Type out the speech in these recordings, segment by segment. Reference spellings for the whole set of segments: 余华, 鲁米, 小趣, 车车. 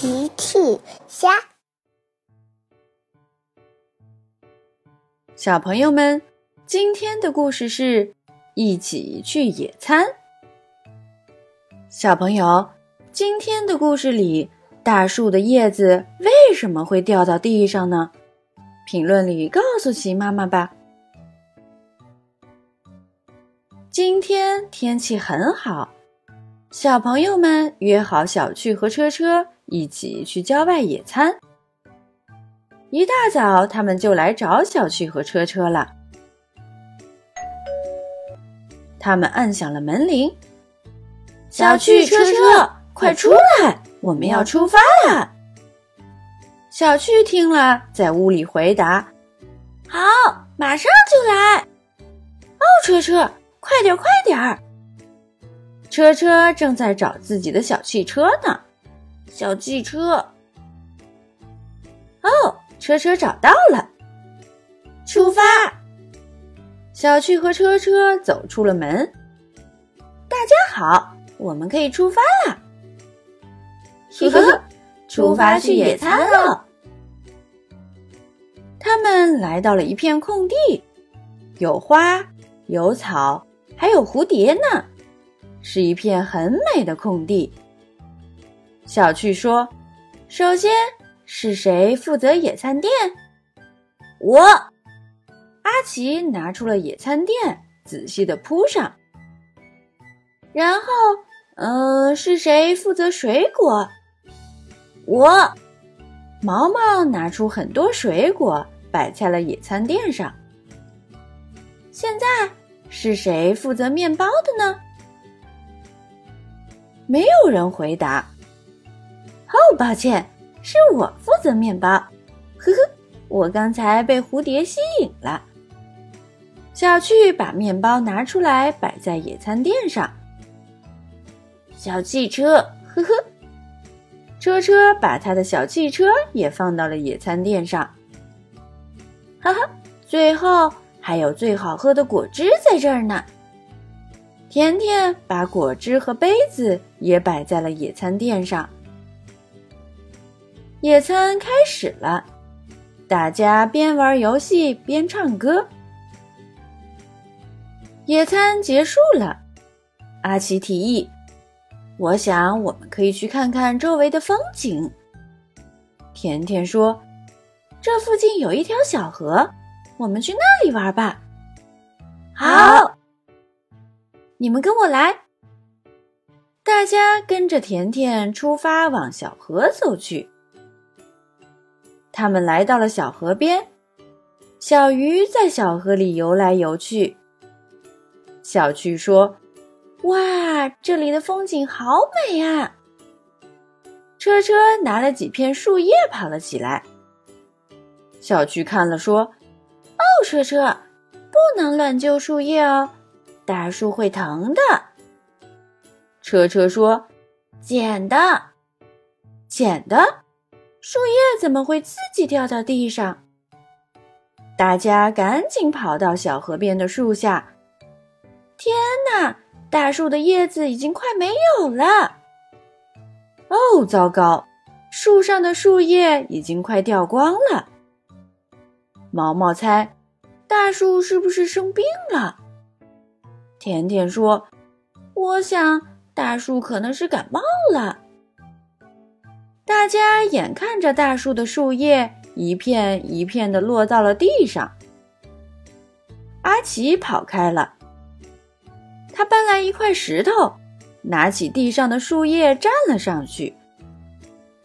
奇趣虾，小朋友们，今天的故事是一起去野餐。小朋友，今天的故事里，大树的叶子为什么会掉到地上呢？评论里告诉奇妈妈吧。今天天气很好，小朋友们约好小趣和车车一起去郊外野餐。一大早他们就来找小趣和车车了。他们按响了门铃，小趣、车车，快出来，我们要出发了。小趣听了，在屋里回答：好，马上就来。哦，车车，快点快点。车车正在找自己的小汽车呢，小汽车，哦，车车找到了，出发！小趣和车车走出了门。大家好，我们可以出发啦！呵呵，出发去野餐了。他们来到了一片空地，有花，有草，还有蝴蝶呢。是一片很美的空地。小趣说：首先是谁负责野餐垫？我。阿奇拿出了野餐垫，仔细地铺上。然后是谁负责水果？我。毛毛拿出很多水果，摆在了野餐垫上。现在是谁负责面包的呢？没有人回答。哦，抱歉，是我负责面包。呵呵，我刚才被蝴蝶吸引了。小趣把面包拿出来，摆在野餐垫上。小汽车，呵呵。车车把他的小汽车也放到了野餐垫上。哈哈，最后还有最好喝的果汁在这儿呢。甜甜把果汁和杯子也摆在了野餐垫上。野餐开始了，大家边玩游戏边唱歌。野餐结束了，阿奇提议：我想我们可以去看看周围的风景。甜甜说：这附近有一条小河，我们去那里玩吧。好，你们跟我来。大家跟着甜甜出发，往小河走去。他们来到了小河边，小鱼在小河里游来游去。小趣说：哇，这里的风景好美啊。车车拿了几片树叶跑了起来。小趣看了说：哦，车车，不能乱揪树叶哦，大树会疼的。车车说：捡的，捡的，树叶怎么会自己掉到地上？大家赶紧跑到小河边的树下。天哪，大树的叶子已经快没有了。哦，糟糕，树上的树叶已经快掉光了。毛毛猜，大树是不是生病了？甜甜说：我想大树可能是感冒了。大家眼看着大树的树叶一片一片地落到了地上。阿奇跑开了，他搬来一块石头，拿起地上的树叶站了上去。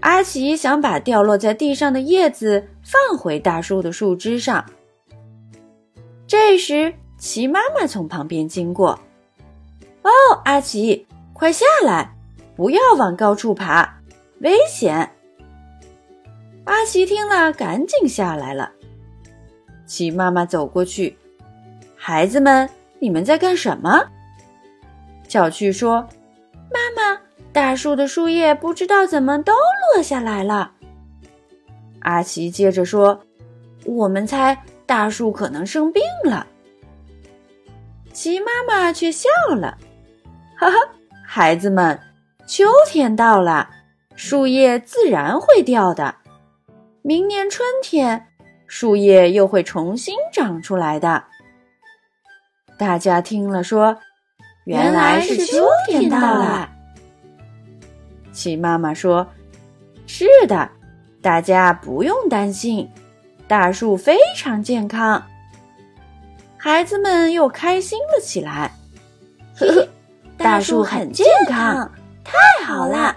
阿奇想把掉落在地上的叶子放回大树的树枝上。这时奇妈妈从旁边经过。哦，阿奇，快下来，不要往高处爬，危险。阿奇听了赶紧下来了。奇妈妈走过去：孩子们，你们在干什么？小趣说：妈妈，大树的树叶不知道怎么都落下来了。阿奇接着说：我们猜大树可能生病了。奇妈妈却笑了：哈哈，孩子们，秋天到了，树叶自然会掉的。明年春天，树叶又会重新长出来的。大家听了说，原来是秋天到了。齐妈妈说，是的，大家不用担心，大树非常健康。孩子们又开心了起来。嘿嘿，大树很健康，太好了。